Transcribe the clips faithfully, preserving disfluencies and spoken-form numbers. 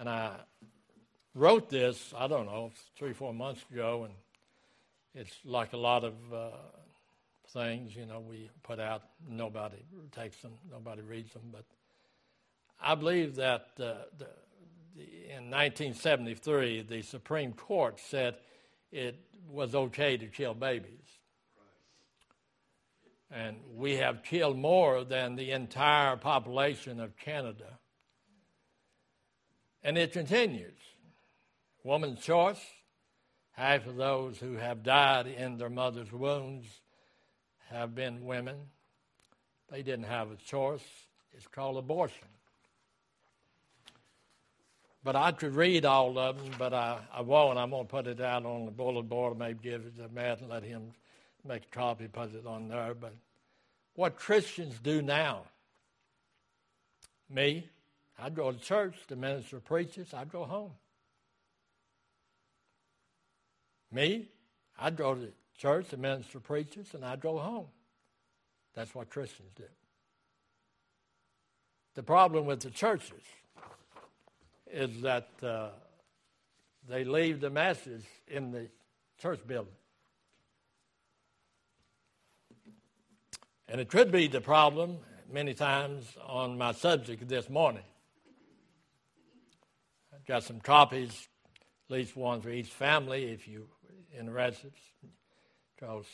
And I wrote this, I don't know, three, four months ago, and it's like a lot of uh, things, you know, we put out, nobody takes them, nobody reads them. But I believe that uh, the, the, in nineteen seventy-three, the Supreme Court said it was okay to kill babies. And we have killed more than the entire population of Canada. And it continues. Woman's choice, half of those who have died in their mother's wombs have been women. They didn't have a choice. It's called abortion. But I could read all of them, but I, I won't. I'm going to put it out on the bulletin board, maybe give it to Matt and let him make a copy, put it on there. But what Christians do now, me, I go to church, the minister preaches, I go home. Me, I go to church, the minister preaches, and I go home. That's what Christians do. The problem with the churches is that uh, they leave the message in the church building. And it could be the problem many times on my subject this morning. I've got some copies, at least one for each family if you're interested, because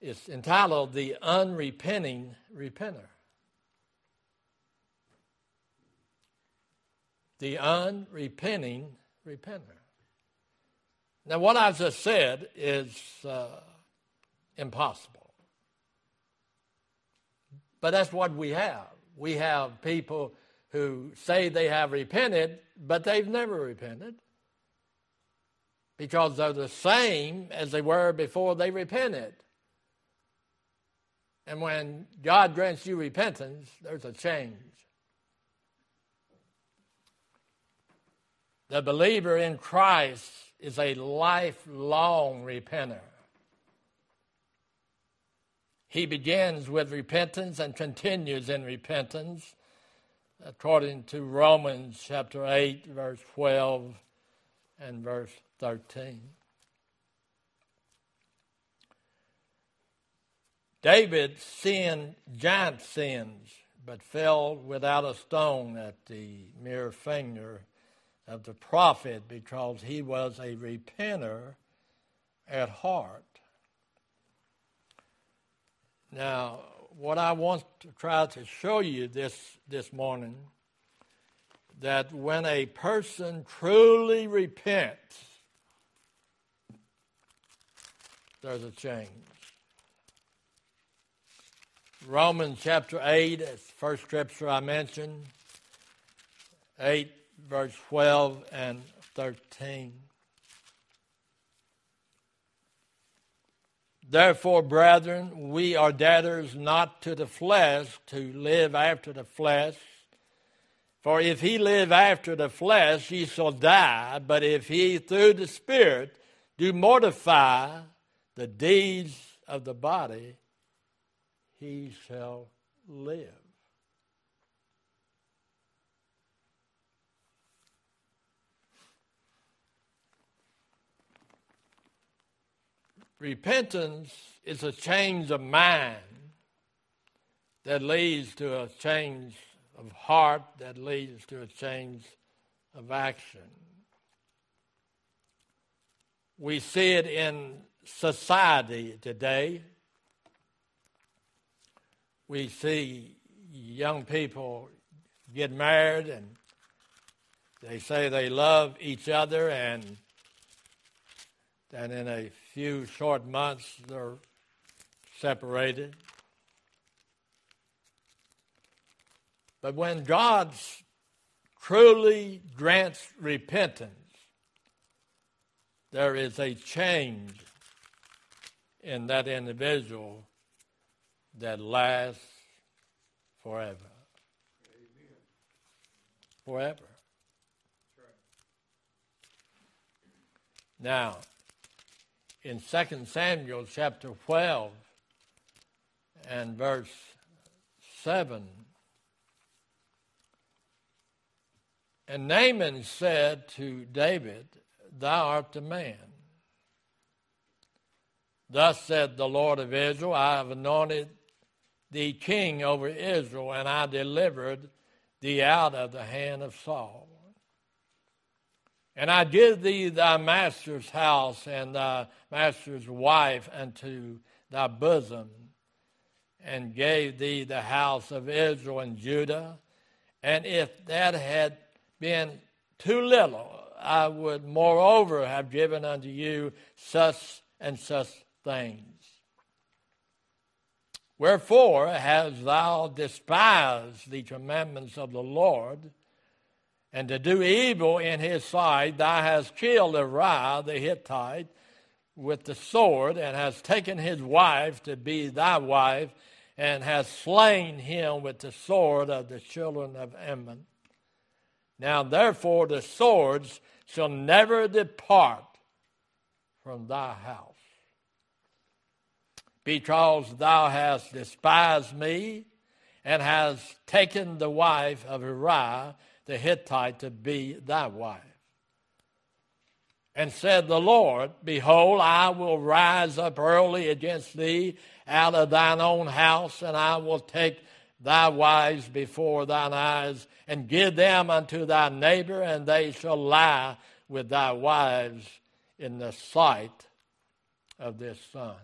it's entitled The Unrepenting Repenter. The Unrepenting Repenter. Now, what I just said is uh, impossible. But that's what we have. We have people who say they have repented, but they've never repented because they're the same as they were before they repented. And when God grants you repentance, there's a change. The believer in Christ is a lifelong repenter. He begins with repentance and continues in repentance, according to Romans chapter eight, verse twelve and verse thirteen. David sinned giant sins, but fell without a stone at the mere finger of the prophet because he was a repenter at heart. Now, what I want to try to show you this, this morning, that when a person truly repents, there's a change. Romans chapter eight, that's the first scripture I mentioned, eight, verse twelve and thirteen. Therefore, brethren, we are debtors not to the flesh to live after the flesh. For if he live after the flesh, he shall die. But if he, through the Spirit, do mortify the deeds of the body, he shall live. Repentance is a change of mind that leads to a change of heart, that leads to a change of action. We see it in society today. We see young people get married and they say they love each other, and and in a few short months, they're separated. But when God truly grants repentance, there is a change in that individual that lasts forever. Amen. Forever. Right. Now, in Second Samuel chapter twelve and verse seven, And Naaman said to David, "Thou art the man. Thus said the Lord of Israel, I have anointed thee king over Israel, and I delivered thee out of the hand of Saul. And I give thee thy master's house and thy master's wife unto thy bosom, and gave thee the house of Israel and Judah. And if that had been too little, I would moreover have given unto you such and such things. Wherefore hast thou despised the commandments of the Lord, and to do evil in his sight? Thou hast killed Uriah the Hittite with the sword, and hast taken his wife to be thy wife, and hast slain him with the sword of the children of Ammon. Now therefore the swords shall never depart from thy house, because thou hast despised me, and hast taken the wife of Uriah the Hittite to be thy wife. And said the Lord, Behold, I will rise up early against thee out of thine own house, and I will take thy wives before thine eyes, and give them unto thy neighbor, and they shall lie with thy wives in the sight of this son.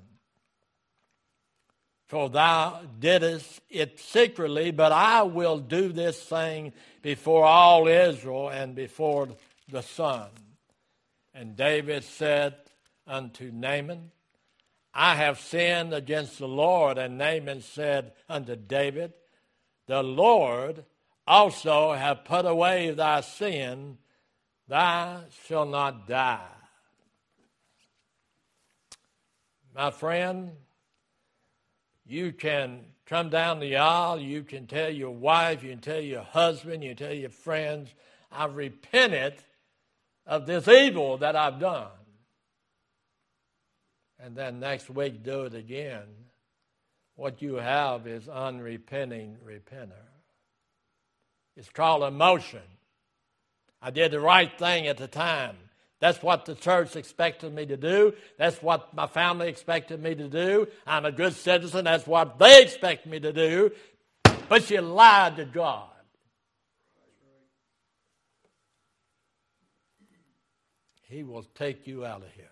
For thou didst it secretly, but I will do this thing before all Israel and before the sun." And David said unto Naaman, "I have sinned against the Lord." And Naaman said unto David, "The Lord also hath put away thy sin. Thou shalt not die." My friend, you can come down the aisle, you can tell your wife, you can tell your husband, you can tell your friends, "I've repented of this evil that I've done." And then next week do it again. What you have is unrepenting repenter. It's called emotion. I did the right thing at the time. That's what the church expected me to do. That's what my family expected me to do. I'm a good citizen. That's what they expect me to do. But you lied to God. He will take you out of here.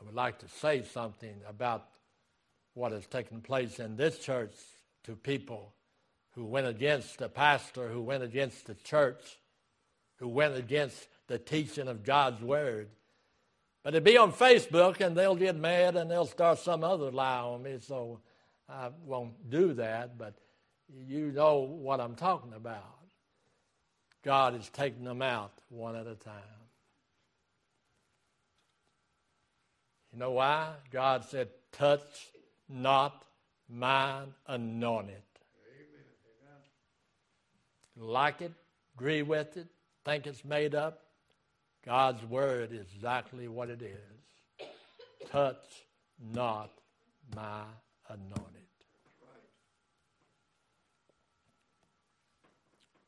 I would like to say something about what has taken place in this church to people who went against the pastor, who went against the church, who went against the teaching of God's word. But it'd be on Facebook, and they'll get mad, and they'll start some other lie on me, so I won't do that, but you know what I'm talking about. God is taking them out one at a time. You know why? God said, "Touch not mine anointed." Amen. Like it, agree with it, think it's made up. God's word is exactly what it is. Touch not my anointed.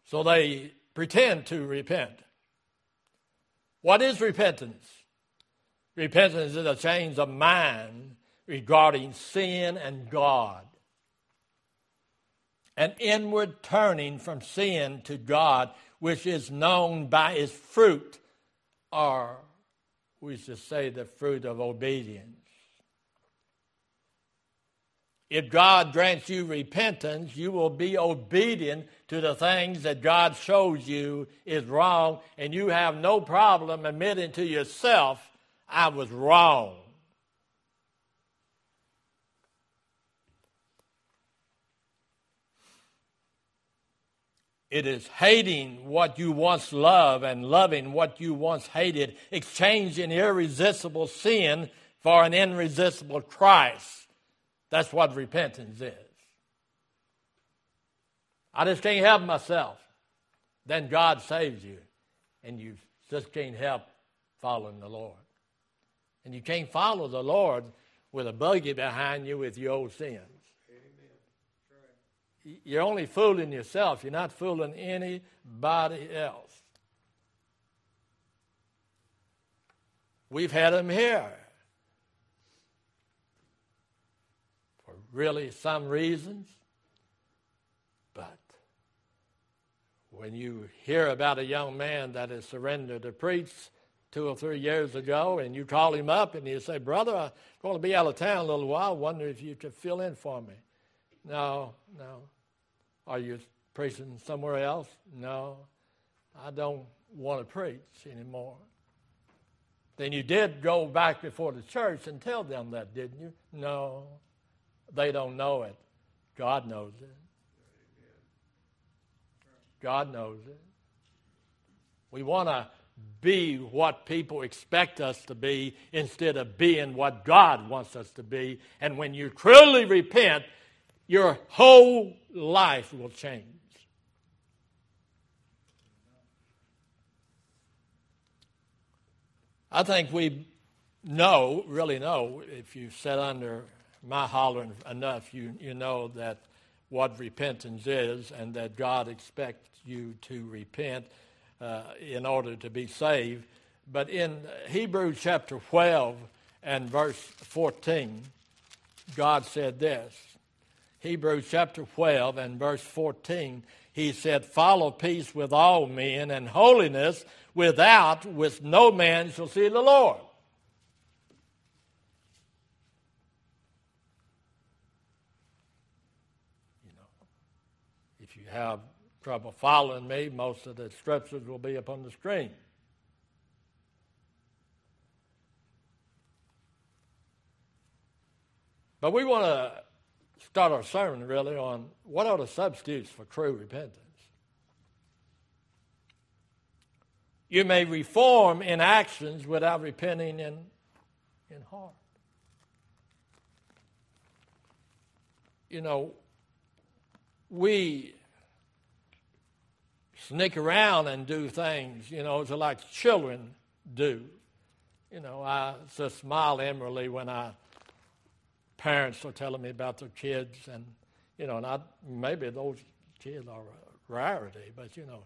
So they pretend to repent. What is repentance? Repentance is a change of mind regarding sin and God. An inward turning from sin to God, which is known by its fruit, or we should say the fruit of obedience. If God grants you repentance, you will be obedient to the things that God shows you is wrong, and you have no problem admitting to yourself, "I was wrong." It is hating what you once loved and loving what you once hated, exchanging irresistible sin for an irresistible Christ. That's what repentance is. I just can't help myself. Then God saves you, and you just can't help following the Lord. And you can't follow the Lord with a buggy behind you with your old sins. you're only fooling yourself. You're not fooling anybody else. We've had them here. For really some reasons. But when you hear about a young man that has surrendered to preach two or three years ago, and you call him up and you say, "Brother, I'm going to be out of town a little while. I wonder if you could fill in for me." "No, no." "Are you preaching somewhere else?" "No, I don't want to preach anymore." Then you did go back before the church and tell them that, didn't you? "No, they don't know it." God knows it. God knows it. We want to be what people expect us to be instead of being what God wants us to be. And when you truly repent, your whole life will change. I think we know, really know, if you sat under my hollering enough, you, you know that what repentance is and that God expects you to repent Uh, in order to be saved. But in Hebrews chapter twelve and verse fourteen, God said this. Hebrews chapter twelve and verse fourteen, he said, "Follow peace with all men and holiness, without which no man shall see the Lord." You know, if you have trouble following me, most of the scriptures will be up on the screen. But we want to start our sermon really on what are the substitutes for true repentance. You may reform in actions without repenting in, in heart. You know, we sneak around and do things, you know, like children do. You know, I just smile inwardly when I parents are telling me about their kids, and you know, and I, maybe those kids are a rarity, but you know,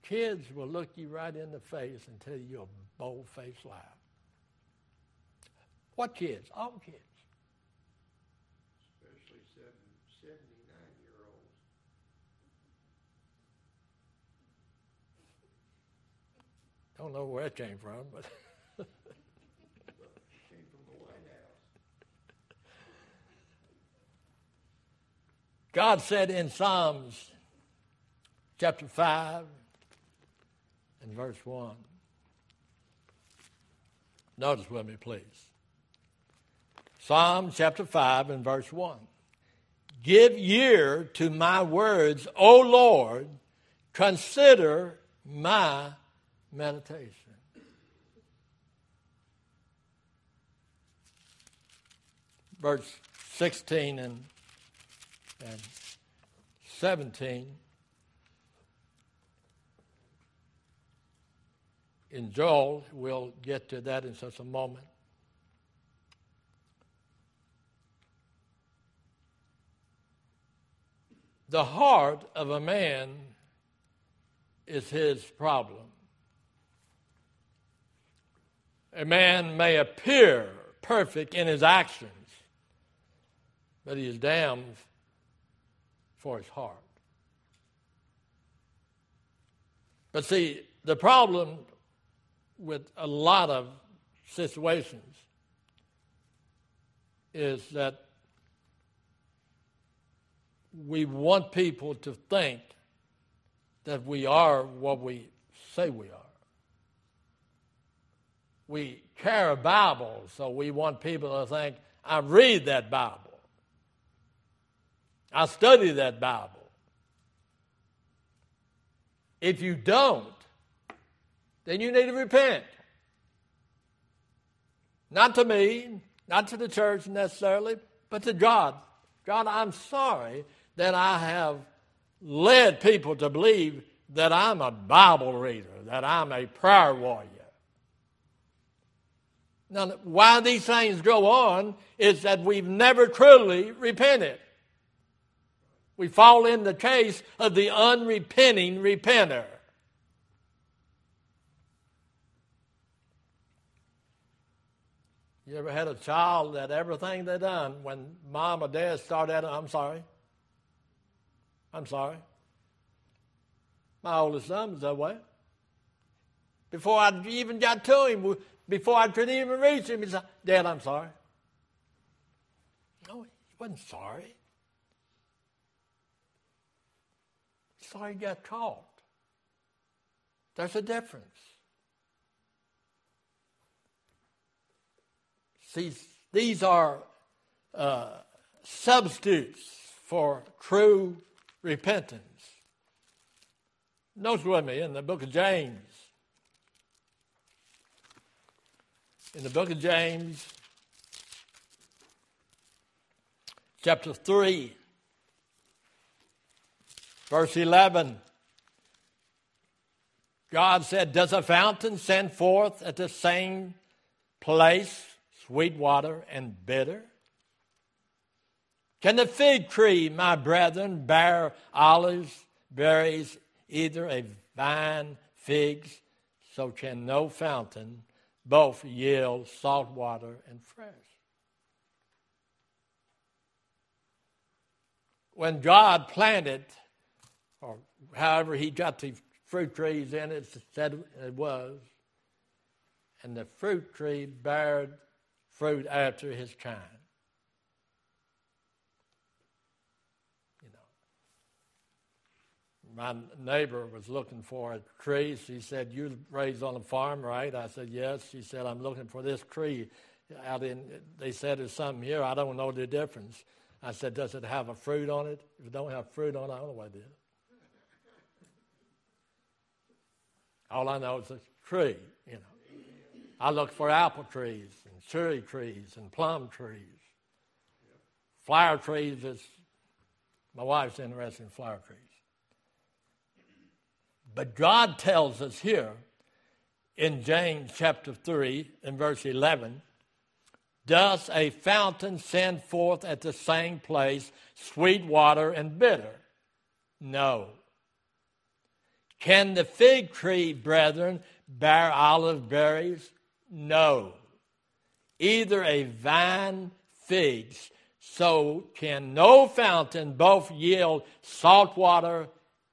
kids will look you right in the face and tell you a bold-faced lie. What kids? All kids. Especially seven, seventy-nine-year-olds. I don't know where it came from, but it came from the White House. God said in Psalms chapter five and verse one. Notice with me, please. Psalm chapter five and verse one. "Give ear to my words, O Lord, consider my meditation." Verse sixteen and, and seventeen. In Joel, we'll get to that in just a moment. The heart of a man is his problem. A man may appear perfect in his actions, but he is damned for his heart. But see, the problem with a lot of situations is that we want people to think that we are what we say we are. We carry Bibles, so we want people to think, "I read that Bible. I study that Bible." If you don't, then you need to repent. Not to me, not to the church necessarily, but to God. "God, I'm sorry that I have led people to believe that I'm a Bible reader, that I'm a prayer warrior." Now, why these things go on is that we've never truly repented. We fall in the case of the unrepenting repenter. You ever had a child that everything they done, when mom or dad started at them, I'm sorry. I'm sorry. My oldest son was that way. Before I even got to him, before I could even reach him, he said, Dad, I'm sorry. No, he wasn't sorry. He's sorry he got caught. There's a difference. See, these are uh, substitutes for true repentance. Notice with me in the book of James. In the book of James, chapter three, verse eleven, God said, does a fountain send forth at the same place sweet water and bitter? Can the fig tree, my brethren, bear olives, berries, either a vine, figs? So can no fountain both yield salt water and fresh. When God planted, or however he got the fruit trees in, it said it was, and the fruit tree bared fruit after his kind. You know, my neighbor was looking for a tree. She said, "You raised on a farm, right?" I said, "Yes." She said, "I'm looking for this tree out in." They said, "There's something here. I don't know the difference." I said, "Does it have a fruit on it?" "If it don't have fruit on it, I don't know what it is. All I know is a tree." You know, I look for apple trees, cherry trees and plum trees. Flower trees is, my wife's interested in flower trees. But God tells us here in James chapter three and verse eleven, does a fountain send forth at the same place sweet water and bitter? No. Can the fig tree, brethren, bear olive berries? No. Either a vine, figs, so can no fountain both yield salt water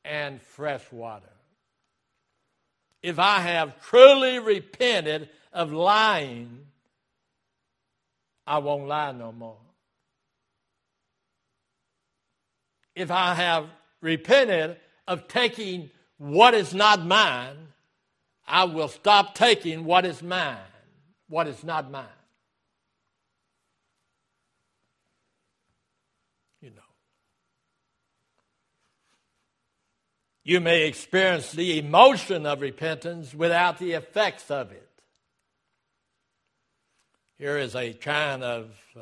and fresh water. If I have truly repented of lying, I won't lie no more. If I have repented of taking what is not mine, I will stop taking what is mine, what is not mine. You may experience the emotion of repentance without the effects of it. Here is a kind of uh,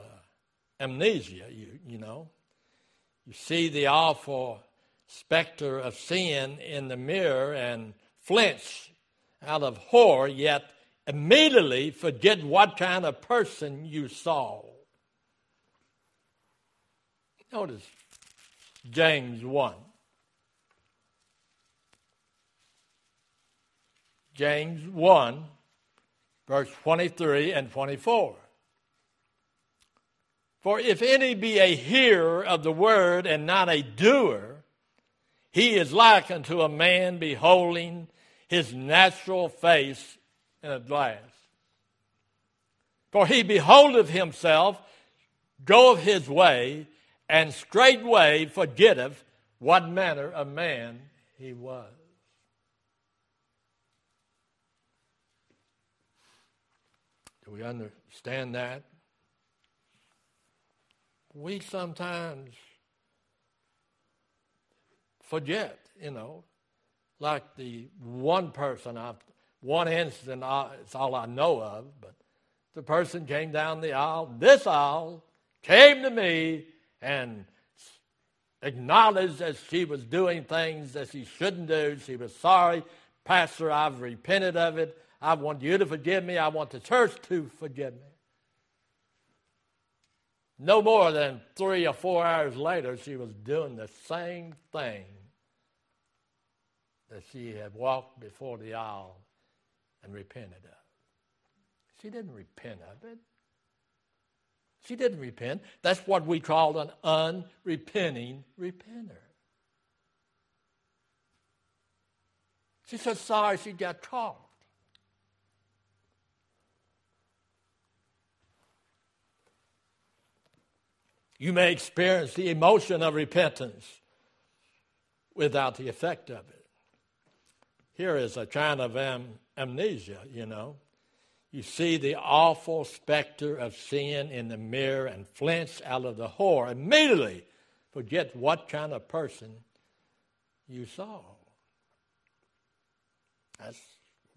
amnesia, you, you know. You see the awful specter of sin in the mirror and flinch out of horror, yet immediately forget what kind of person you saw. Notice James one. James one, verse twenty-three and twenty-four. For if any be a hearer of the word and not a doer, he is like unto a man beholding his natural face in a glass. For he beholdeth himself, goeth his way, and straightway forgetteth what manner of man he was. Do we understand that? We sometimes forget, you know, like the one person, I, one incident, I, it's all I know of, but the person came down the aisle, this aisle, came to me and acknowledged that she was doing things that she shouldn't do. She was sorry. Pastor, I've repented of it. I want you to forgive me. I want the church to forgive me. No more than three or four hours later, she was doing the same thing that she had walked before the aisle and repented of. She didn't repent of it. She didn't repent. That's what we call an unrepenting repenter. She said, sorry, she got caught. You may experience the emotion of repentance without the effect of it. Here is a kind of am- amnesia, you know. You see the awful specter of sin in the mirror and flinch out of the horror. Immediately forget what kind of person you saw. That's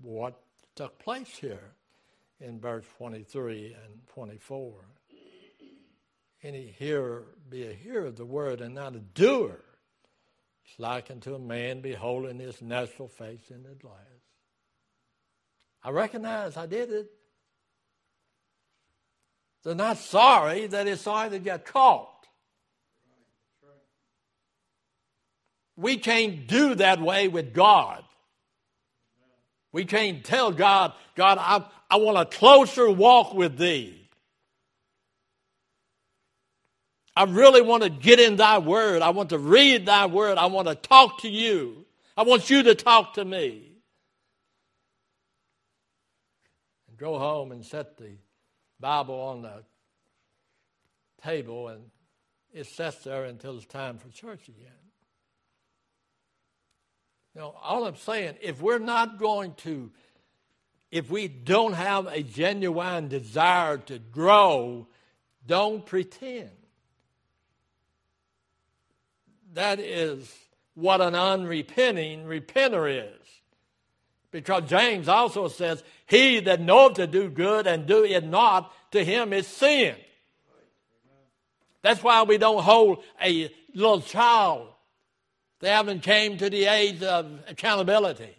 what took place here in verse twenty-three and twenty-four. Any hearer be a hearer of the word and not a doer. It's like unto a man beholding his natural face in the glass. I recognize I did it. They're not sorry that it's sorry they got caught. We can't do that way with God. We can't tell God, God, I, I want a closer walk with thee. I really want to get in thy word. I want to read thy word. I want to talk to you. I want you to talk to me. And go home and set the Bible on the table, and it sits there until it's time for church again. You know, all I'm saying, if we're not going to, if we don't have a genuine desire to grow, don't pretend. That is what an unrepenting repenter is. Because James also says, he that knoweth to do good and do it not, to him is sin. That's why we don't hold a little child. They haven't came to the age of accountability.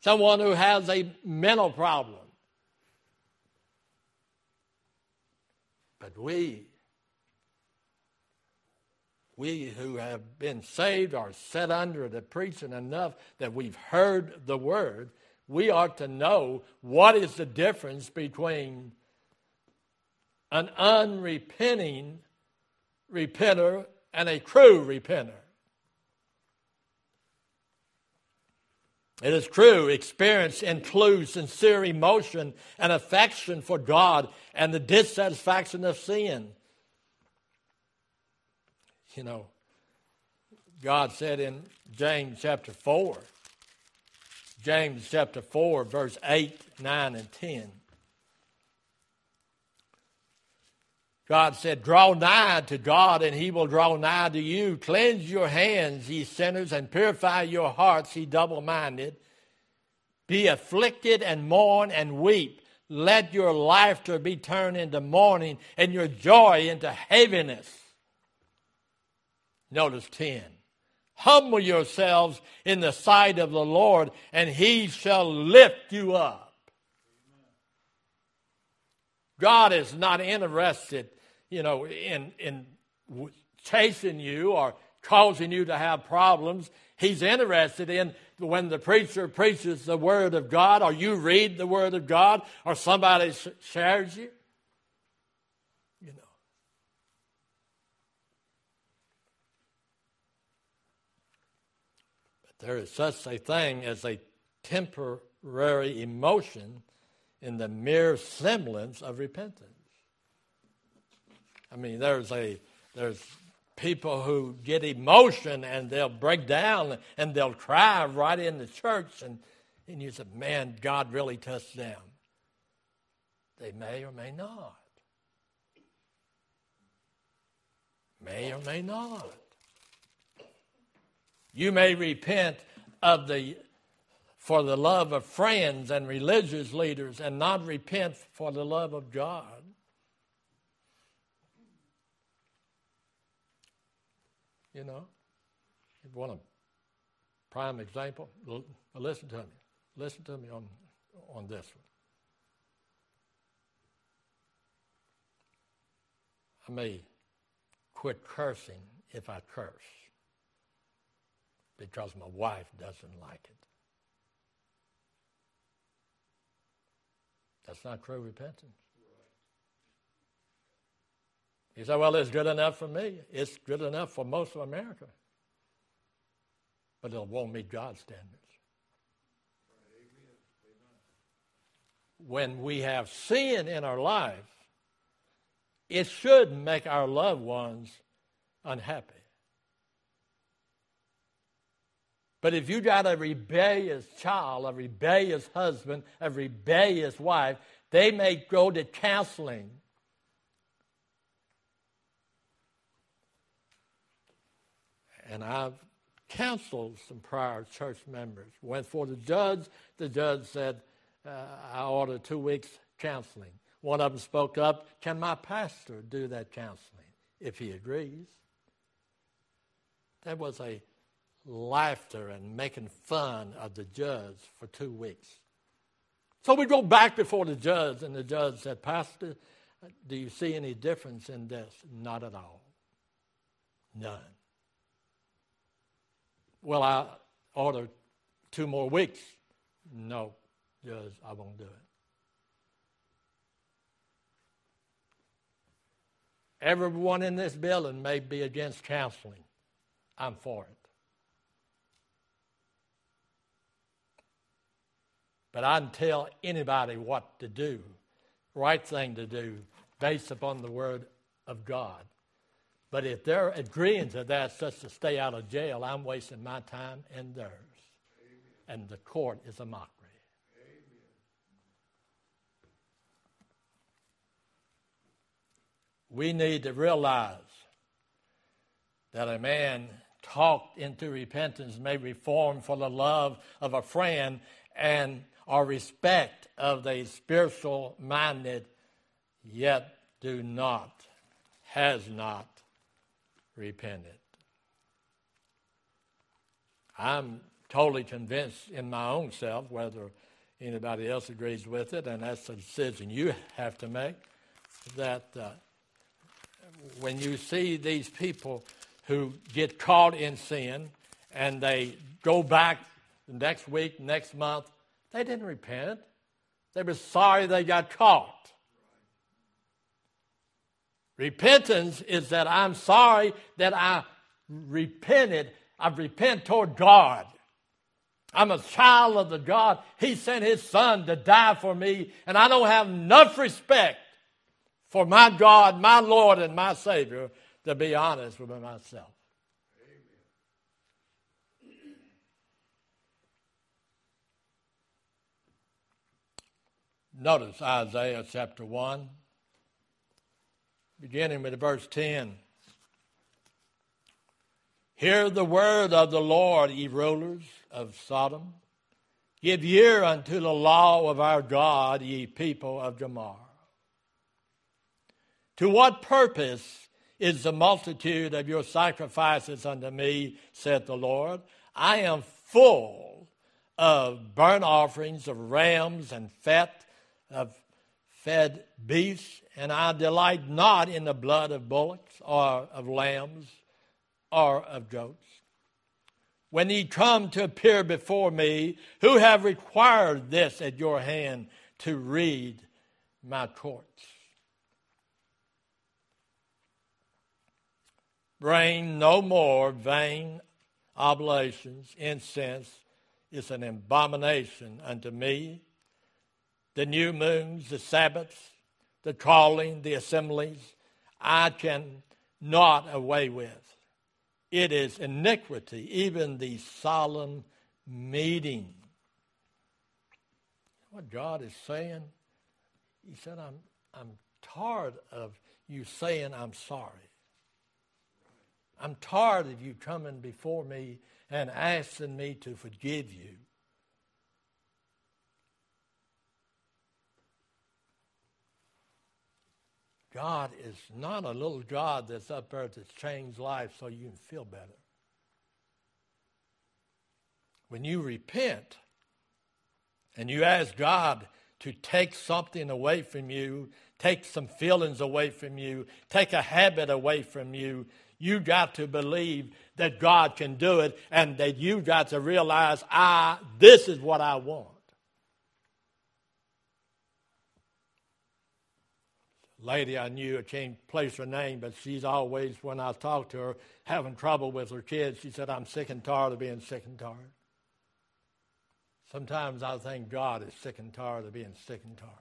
Someone who has a mental problem. But we... We who have been saved are set under the preaching enough that we've heard the word. We ought to know what is the difference between an unrepenting repenter and a true repenter. It is true, experience includes sincere emotion and affection for God and the dissatisfaction of sin. You know, God said in James chapter four, James chapter four, verse eight, nine, and ten. God said, draw nigh to God, and he will draw nigh to you. Cleanse your hands, ye sinners, and purify your hearts, ye double-minded. Be afflicted and mourn and weep. Let your laughter be turned into mourning, and your joy into heaviness. Notice ten. Humble yourselves in the sight of the Lord, and he shall lift you up. God is not interested, you know, in, in chasing you or causing you to have problems. He's interested in when the preacher preaches the word of God, or you read the word of God, or somebody shares you. There is such a thing as a temporary emotion in the mere semblance of repentance. I mean, there's a there's people who get emotion and they'll break down and they'll cry right in the church, and, and you say, man, God really touched them. They may or may not. May or may not. You may repent of the for the love of friends and religious leaders and not repent for the love of God. You know, if you want a prime example, listen to me. Listen to me on, on this one. me, quit cursing if I curse, because my wife doesn't like it. That's not true repentance. You say, well, it's good enough for me. It's good enough for most of America. But it won't meet God's standards. When we have sin in our life, it should make our loved ones unhappy. But if you got a rebellious child, a rebellious husband, a rebellious wife, they may go to counseling. And I've counseled some prior church members. Went for the judge. The judge said, uh, I ordered two weeks counseling. One of them spoke up, can my pastor do that counseling? If he agrees. There was a laughter and making fun of the judge for two weeks. So we go back before the judge, and the judge said, Pastor, do you see any difference in this? Not at all. None. Well, I ordered two more weeks. No, judge, I won't do it. Everyone in this building may be against counseling. I'm for it. But I can tell anybody what to do, right thing to do, based upon the Word of God. But if they're agreeing to that, such to stay out of jail, I'm wasting my time and theirs. Amen. And the court is a mockery. Amen. We need to realize that a man talked into repentance may reform for the love of a friend and or respect of the spiritual-minded, yet do not, has not repented. I'm totally convinced in my own self, whether anybody else agrees with it, and that's a decision you have to make, that uh, when you see these people who get caught in sin and they go back next week, next month, they didn't repent. They were sorry they got caught. Repentance is that I'm sorry that I repented. I repent toward God. I'm a child of the God. He sent His Son to die for me, and I don't have enough respect for my God, my Lord, and my Savior to be honest with myself. Notice Isaiah chapter one, beginning with verse ten. Hear the word of the Lord, ye rulers of Sodom. Give ear unto the law of our God, ye people of Gomorrah. To what purpose is the multitude of your sacrifices unto me, saith the Lord? I am full of burnt offerings of rams and fat of fed beasts, and I delight not in the blood of bullocks or of lambs or of goats. When ye come to appear before me, who have required this at your hand to read my courts? Bring no more vain oblations. Incense is an abomination unto me. The new moons, the Sabbaths, the calling, the assemblies, I can not away with. It is iniquity, even the solemn meeting. What God is saying, He said, I'm, I'm tired of you saying I'm sorry. I'm tired of you coming before me and asking me to forgive you. God is not a little God that's up there to change life so you can feel better. When you repent and you ask God to take something away from you take some feelings away from you, take a habit away from you. You got to believe that God can do it, and that you got to realize, I, this is what I want. Lady I knew, I can't place her name, but she's always, when I talk to her, having trouble with her kids. She said, I'm sick and tired of being sick and tired. Sometimes I think God is sick and tired of being sick and tired.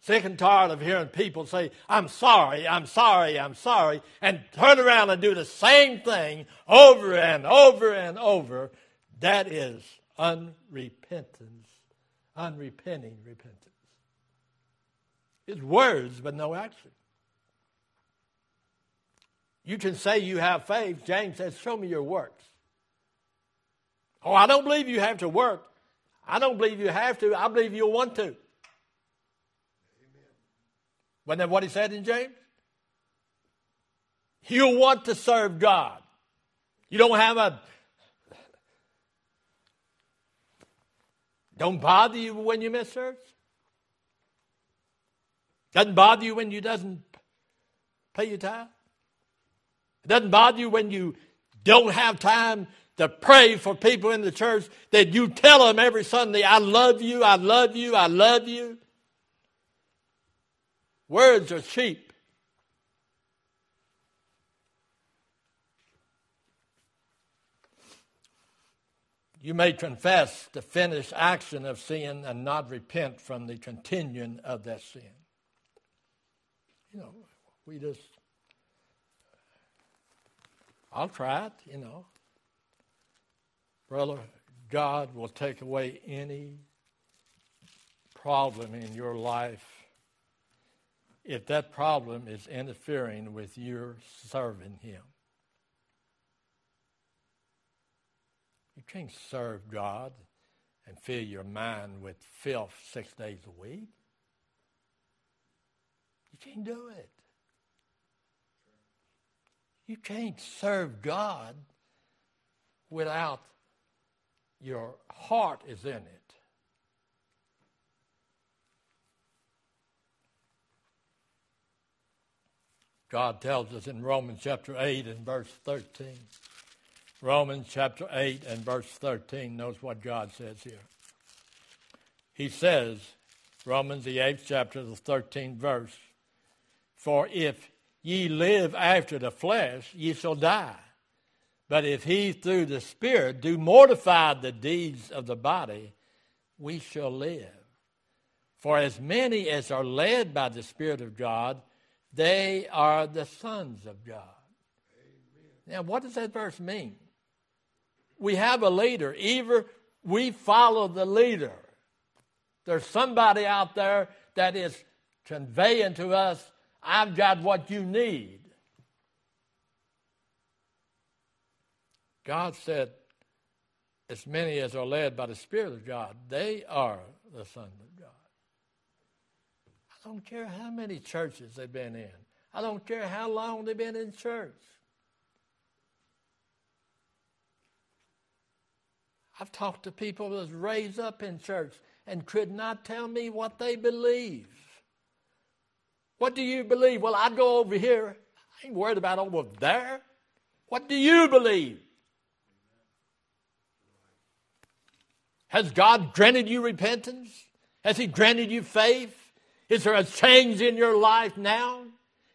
Sick and tired of hearing people say, I'm sorry, I'm sorry, I'm sorry, and turn around and do the same thing over and over and over. That is unrepentance, unrepenting repentance. It's words, but no action. You can say you have faith. James says, show me your works. Oh, I don't believe you have to work. I don't believe you have to. I believe you'll want to. Amen. Wasn't that what he said in James? You'll want to serve God. You don't have a... Don't bother you when you miss church. Doesn't bother you when you doesn't pay your tithe. It doesn't bother you when you don't have time to pray for people in the church that you tell them every Sunday, I love you, I love you, I love you. Words are cheap. You may confess the finished action of sin and not repent from the continuing of that sin. You know, we just, I'll try it, you know. Brother, God will take away any problem in your life if that problem is interfering with your serving Him. You can't serve God and fill your mind with filth six days a week. You can't do it. You can't serve God without your heart is in it. God tells us in Romans chapter eight and verse thirteen. Romans chapter eight and verse thirteen knows what God says here. He says, Romans the eighth chapter, the thirteenth verse, for if ye live after the flesh, ye shall die. But if he through the Spirit do mortify the deeds of the body, we shall live. For as many as are led by the Spirit of God, they are the sons of God. Amen. Now, what does that verse mean? We have a leader. Either we follow the leader. There's somebody out there that is conveying to us, I've got what you need. God said, as many as are led by the Spirit of God, they are the sons of God. I don't care how many churches they've been in. I don't care how long they've been in church. I've talked to people that was raised up in church and could not tell me what they believe. What do you believe? Well, I go over here. I ain't worried about over there. What do you believe? Has God granted you repentance? Has He granted you faith? Is there a change in your life now?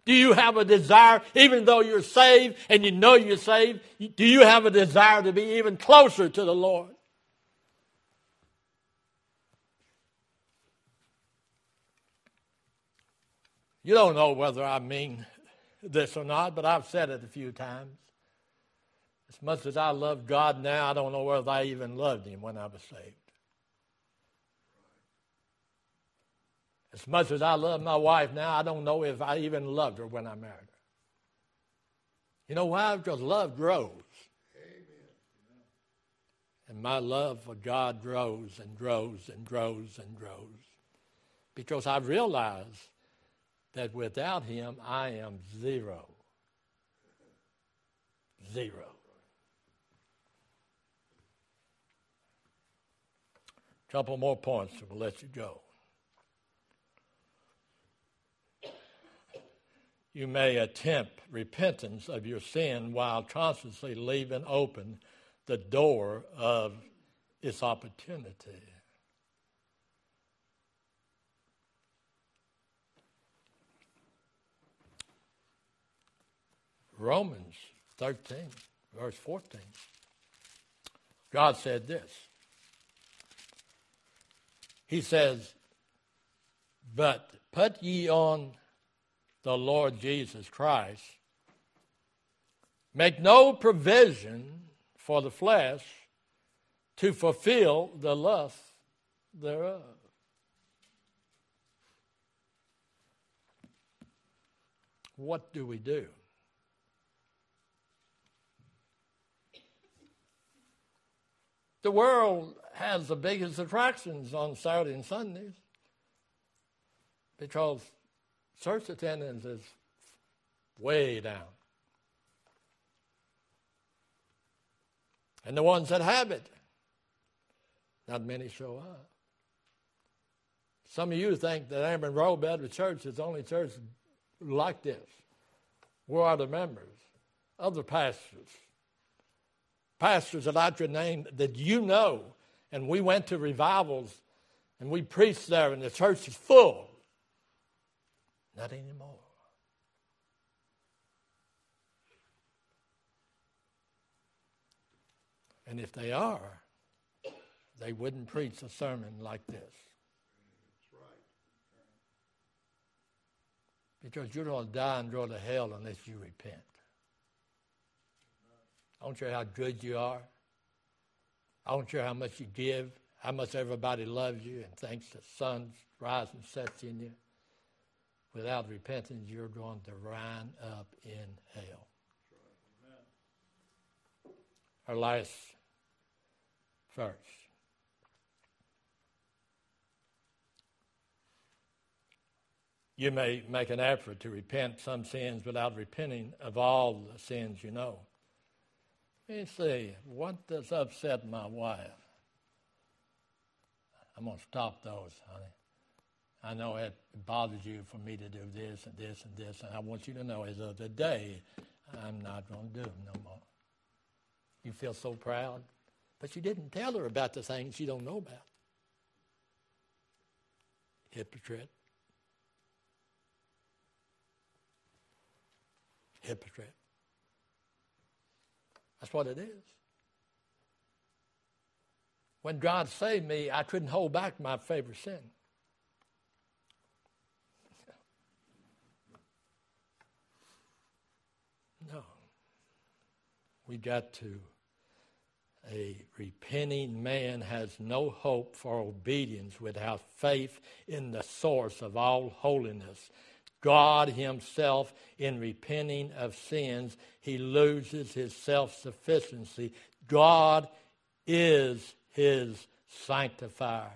Do you have a desire, even though you're saved and you know you're saved, do you have a desire to be even closer to the Lord? You don't know whether I mean this or not, but I've said it a few times. As much as I love God now, I don't know whether I even loved Him when I was saved. As much as I love my wife now, I don't know if I even loved her when I married her. You know why? Because love grows. Amen. And my love for God grows and grows and grows and grows. Because I realized that without Him, I am zero. Zero. A couple more points and we'll let you go. you may attempt repentance of your sin while consciously leaving open the door of its opportunity. Romans thirteen, verse fourteen. God said this. He says, "But put ye on the Lord Jesus Christ. Make no provision for the flesh to fulfill the lust thereof." What do we do? The world has the biggest attractions on Saturday and Sundays because church attendance is way down. And the ones that have it, not many show up. Some of you think that Amberlin Road Baptist Church is the only church like this. Where are the members? Other pastors. Pastors that I could name that you know, and we went to revivals and we preached there and the church is full. Not anymore. And if they are, they wouldn't preach a sermon like this. That's right. Because you're going to die and go to hell unless you repent. I don't care how good you are. I don't care how much you give, how much everybody loves you and thinks the sun rises and sets in you. Without repentance, you're going to wind up in hell. Amen. Our last verse. You may make an effort to repent some sins without repenting of all the sins you know. Let me see, what does upset my wife? I'm going to stop those, honey. I know it bothers you for me to do this and this and this, and I want you to know as of today, I'm not going to do them no more. You feel so proud, but you didn't tell her about the things you don't know about. Hypocrite. Hypocrite. That's what it is. When God saved me, I couldn't hold back my favorite sin. No. We got to, a repenting man has no hope for obedience without faith in the source of all holiness. God himself, in repenting of sins, he loses his self-sufficiency. God is his sanctifier.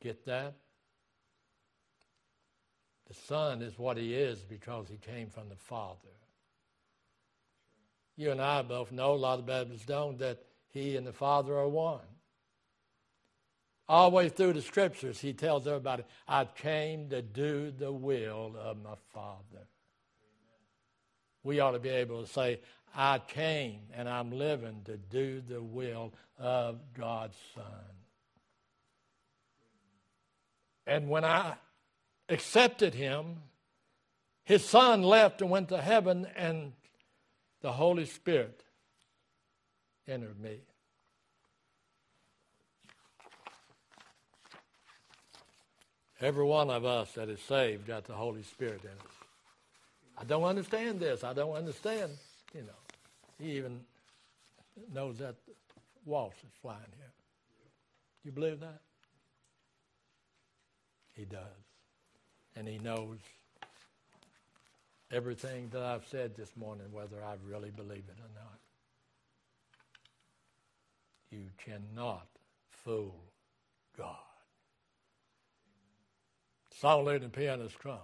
Get that? The Son is what he is because he came from the Father. You and I both know, a lot of Baptists don't, that he and the Father are one. All the way through the scriptures, he tells everybody, I came to do the will of my Father. Amen. We ought to be able to say, I came and I'm living to do the will of God's Son. And when I accepted him, his Son left and went to heaven, and the Holy Spirit entered me. Every one of us that is saved got the Holy Spirit in us. I don't understand this. I don't understand. You know, he even knows that waltz is flying here. You believe that? He does. And he knows everything that I've said this morning, whether I really believe it or not. You cannot fool God. Song leading pianist, Crumb.